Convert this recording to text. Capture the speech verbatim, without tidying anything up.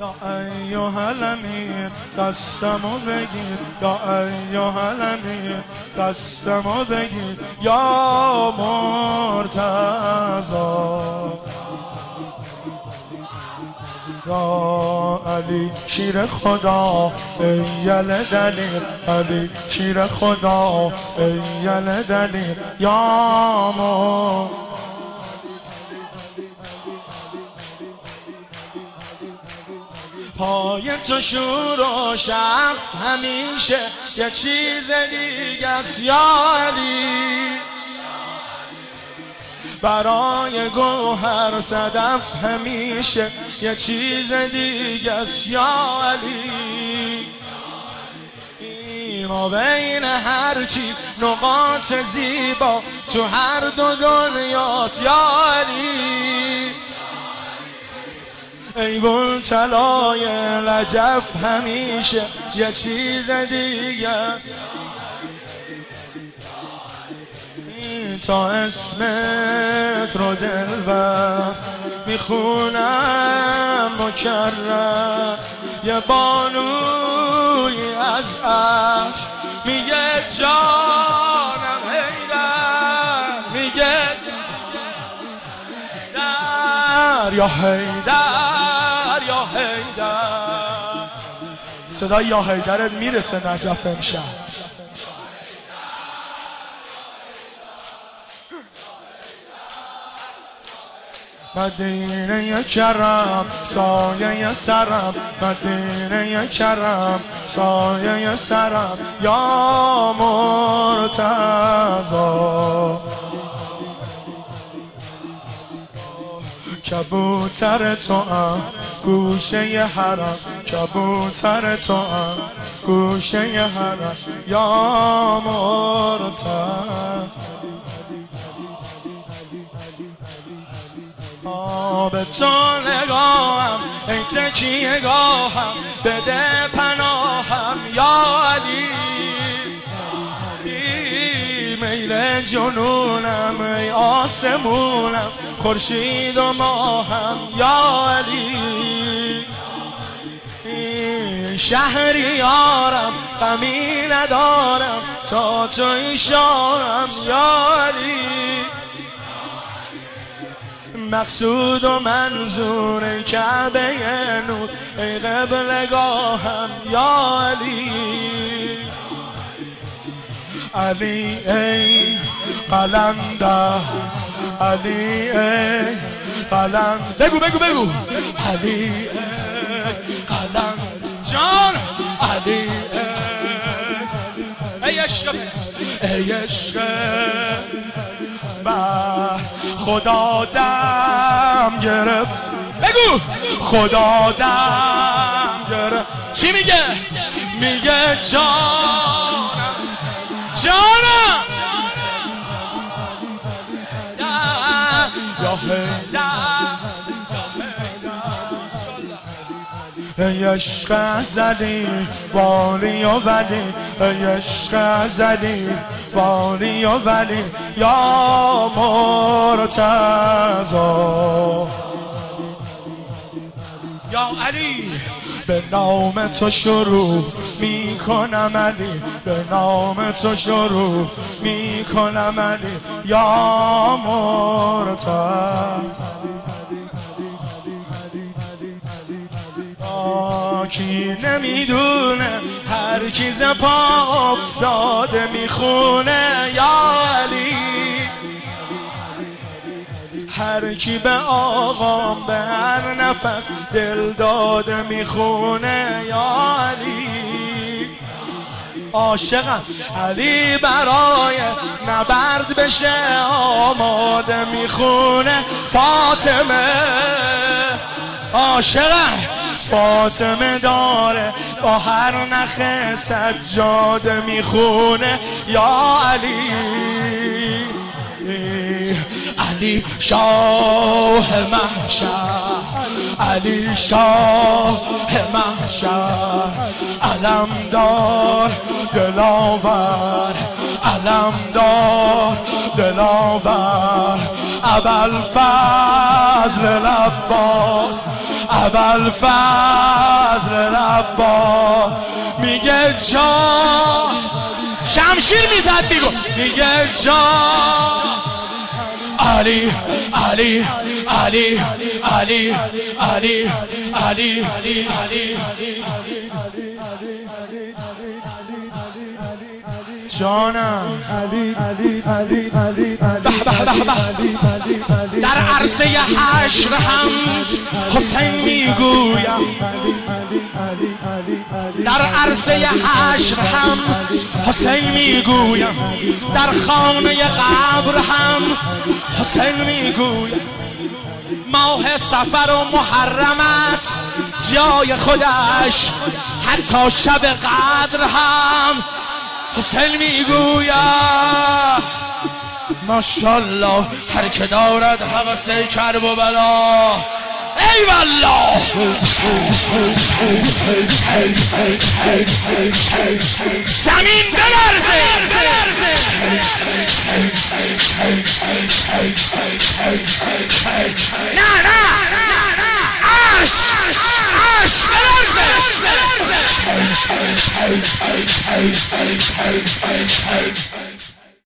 یا ایها الامیر دستمو بگیر، یا ایها الامیر دستمو بگیر، یا مرتضا یا علی شیر خدا ای یل دلیر، علی شیر خدا ای یل دلیر، یا ما پای تو شور و شف همیشه یه چیز دیگه است یا علی، برای گوهر صدف همیشه یه چیز دیگه است یا علی. ما بین هرچی نقاط زیبا تو هر دو دنیاست یا علی. ای گل طلای لجف همیشه یه چیز دیگه، تا اسمت رو دلبر میخونم مکرر، یه بانوی از عشق میگه جانم حیدر، میگه جانم حیدر، یا حیدر یا حیدر. صدای یا حیدرت میرسه نجف امشب. مدینه کرم سایه سرم، مدینه کرم سایه سرم، یا مرتضا کبوتر توام گوشه حرم، کبوتر توام گوشه حرم، یا مرتضا. به تو نگاهم ای تکیه گاهم، بده پناهم یا علی. میل جنونم ای آسمونم، خورشید و ماهم یا علی. شهریارم غمی ندارم تا تو ایشانم یا علی. مقصود و منظور ای کعبه نور، ای قبلگاهم یا علی. علی ای قلندر، علی ای قلندر، بگو بگو بگو، علی ای قلندر جان، علی ای عشق، ای عشق خدا دم گرفت، بگو خدا دم گرفت. چی میگه؟ میگه جانم جانم یا حیدر، ای عشق ازلی والی و ولی، ای عشق ازلی والی و ولی، یا مرتضا. یا علی به نام تو شروع میکنم، علی به نام تو شروع میکنم، علی یا مرتضا. کی نمیدونه هر چیز پا افتاده میخونه یا علی. هر کی به آقام به هر نفس دل داده میخونه یا علی. عاشقم علی برای نبرد بشه آماده میخونه فاطمه. عاشقم فاطمه داره با هر نخ سجاده میخونه یا علی. علی شاه محشر، علی شاه محشر، علمدار دلاور، علمدار دلاور، ابوالفضل عباس، ابوالفضل ربا میگه جان شمشیر میزد میگو میگه جان علی علی علی علی علی علی علی جانم علی علی علی علی علی در عرصه حشر هم حسین میگویم در عرصه حشر هم حسین میگویم در خانه قبر هم حسین میگویم ماه صفر و محرمت جای خودش حتی شب قدر هم حسین میگویم ماشالله هر که دارد هوس کرب و بلا ای والله زمین بلرزه نه نه نه نه عش عش بلرزه